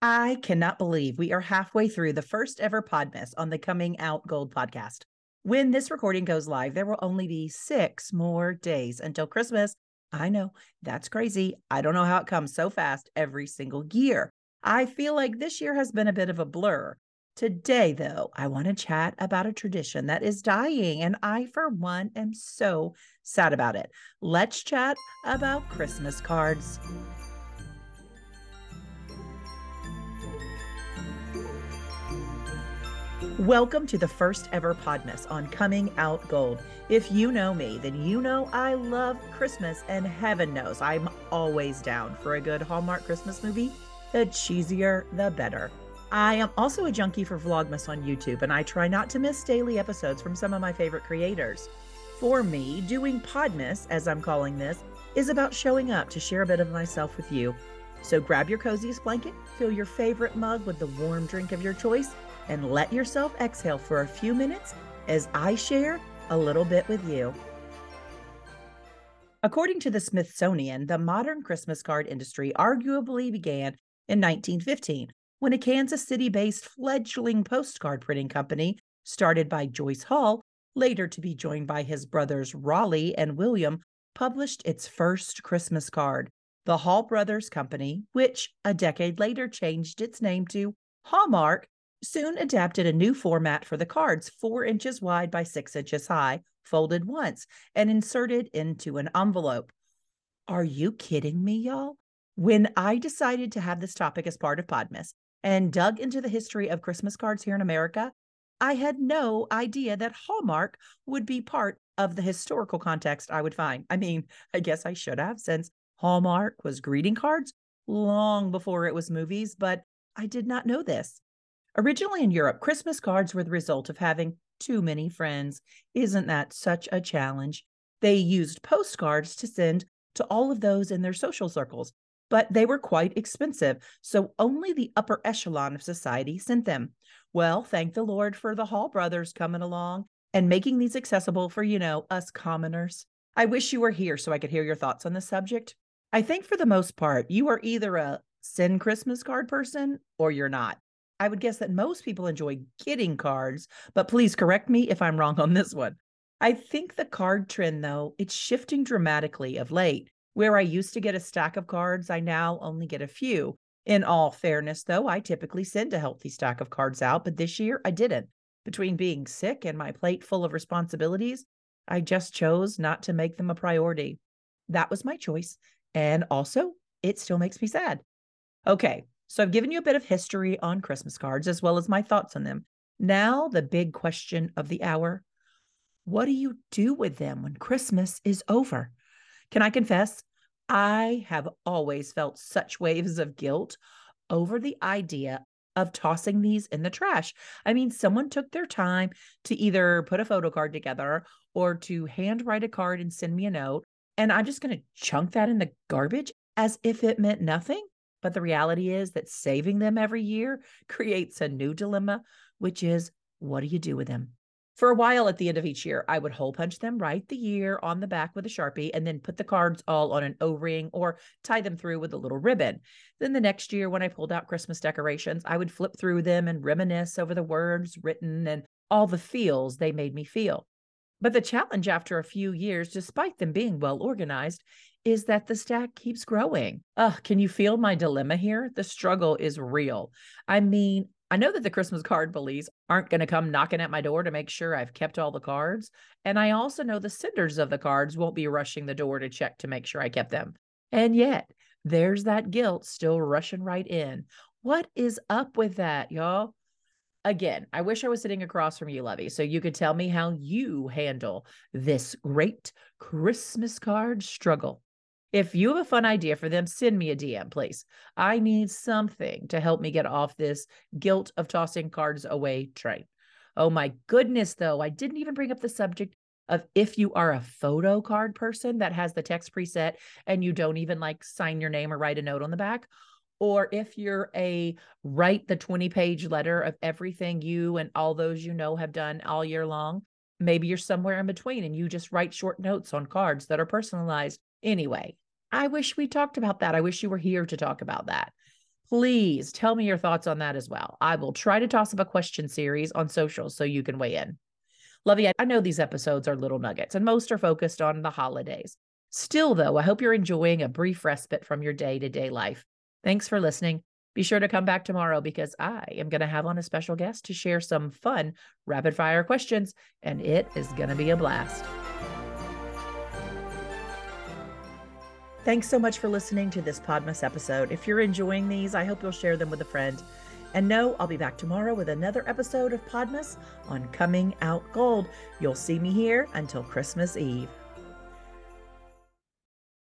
I cannot believe we are halfway through the first ever Podmas on the Coming Out Gold podcast. When this recording goes live, there will only be 6 more days until Christmas. I know, that's crazy. I don't know how it comes so fast every single year. I feel like this year has been a bit of a blur. Today, though, I want to chat about a tradition that is dying, and I, for one, am so sad about it. Let's chat about Christmas cards. Welcome to the first ever Podmas on Coming Out Gold. If you know me, then you know I love Christmas, and heaven knows I'm always down for a good Hallmark Christmas movie. The cheesier, the better. I am also a junkie for Vlogmas on YouTube, and I try not to miss daily episodes from some of my favorite creators. For me, doing Podmas, as I'm calling this, is about showing up to share a bit of myself with you. So grab your coziest blanket, fill your favorite mug with the warm drink of your choice, and let yourself exhale for a few minutes as I share a little bit with you. According to the Smithsonian, the modern Christmas card industry arguably began in 1915 when a Kansas City-based fledgling postcard printing company started by Joyce Hall, later to be joined by his brothers Raleigh and William, published its first Christmas card, the Hall Brothers Company, which a decade later changed its name to Hallmark, soon adapted a new format for the cards, 4 inches wide by 6 inches high, folded once, and inserted into an envelope. Are you kidding me, y'all? When I decided to have this topic as part of Podmas and dug into the history of Christmas cards here in America, I had no idea that Hallmark would be part of the historical context I would find. I mean, I guess I should have, since Hallmark was greeting cards long before it was movies, but I did not know this. Originally in Europe, Christmas cards were the result of having too many friends. Isn't that such a challenge? They used postcards to send to all of those in their social circles, but they were quite expensive, so only the upper echelon of society sent them. Well, thank the Lord for the Hall brothers coming along and making these accessible for, us commoners. I wish you were here so I could hear your thoughts on the subject. I think for the most part, you are either a send Christmas card person or you're not. I would guess that most people enjoy getting cards, but please correct me if I'm wrong on this one. I think the card trend, though, it's shifting dramatically of late. Where I used to get a stack of cards, I now only get a few. In all fairness, though, I typically send a healthy stack of cards out, but this year I didn't. Between being sick and my plate full of responsibilities, I just chose not to make them a priority. That was my choice, and also, it still makes me sad. Okay. So I've given you a bit of history on Christmas cards as well as my thoughts on them. Now the big question of the hour, what do you do with them when Christmas is over? Can I confess, I have always felt such waves of guilt over the idea of tossing these in the trash. I mean, someone took their time to either put a photo card together or to handwrite a card and send me a note, and I'm just going to chunk that in the garbage as if it meant nothing. But the reality is that saving them every year creates a new dilemma, which is, what do you do with them? For a while at the end of each year, I would hole punch them, write the year on the back with a Sharpie, and then put the cards all on an O-ring or tie them through with a little ribbon. Then the next year, when I pulled out Christmas decorations, I would flip through them and reminisce over the words written and all the feels they made me feel. But the challenge after a few years, despite them being well organized, is that the stack keeps growing. Can you feel my dilemma here? The struggle is real. I mean, I know that the Christmas card police aren't going to come knocking at my door to make sure I've kept all the cards. And I also know the senders of the cards won't be rushing the door to check to make sure I kept them. And yet, there's that guilt still rushing right in. What is up with that, y'all? Again, I wish I was sitting across from you, Lovey, so you could tell me how you handle this great Christmas card struggle. If you have a fun idea for them, send me a DM, please. I need something to help me get off this guilt of tossing cards away train. Oh my goodness, though, I didn't even bring up the subject of if you are a photo card person that has the text preset and you don't even sign your name or write a note on the back, or if you're a write the 20-page letter of everything you and all those have done all year long. Maybe you're somewhere in between and you just write short notes on cards that are personalized. Anyway, I wish we talked about that. I wish you were here to talk about that. Please tell me your thoughts on that as well. I will try to toss up a question series on social so you can weigh in. Lovey, I know these episodes are little nuggets and most are focused on the holidays. Still, though, I hope you're enjoying a brief respite from your day-to-day life. Thanks for listening. Be sure to come back tomorrow because I am going to have on a special guest to share some fun rapid-fire questions, and it is going to be a blast. Thanks so much for listening to this Podmas episode. If you're enjoying these, I hope you'll share them with a friend. And no, I'll be back tomorrow with another episode of Podmas on Coming Out Gold. You'll see me here until Christmas Eve.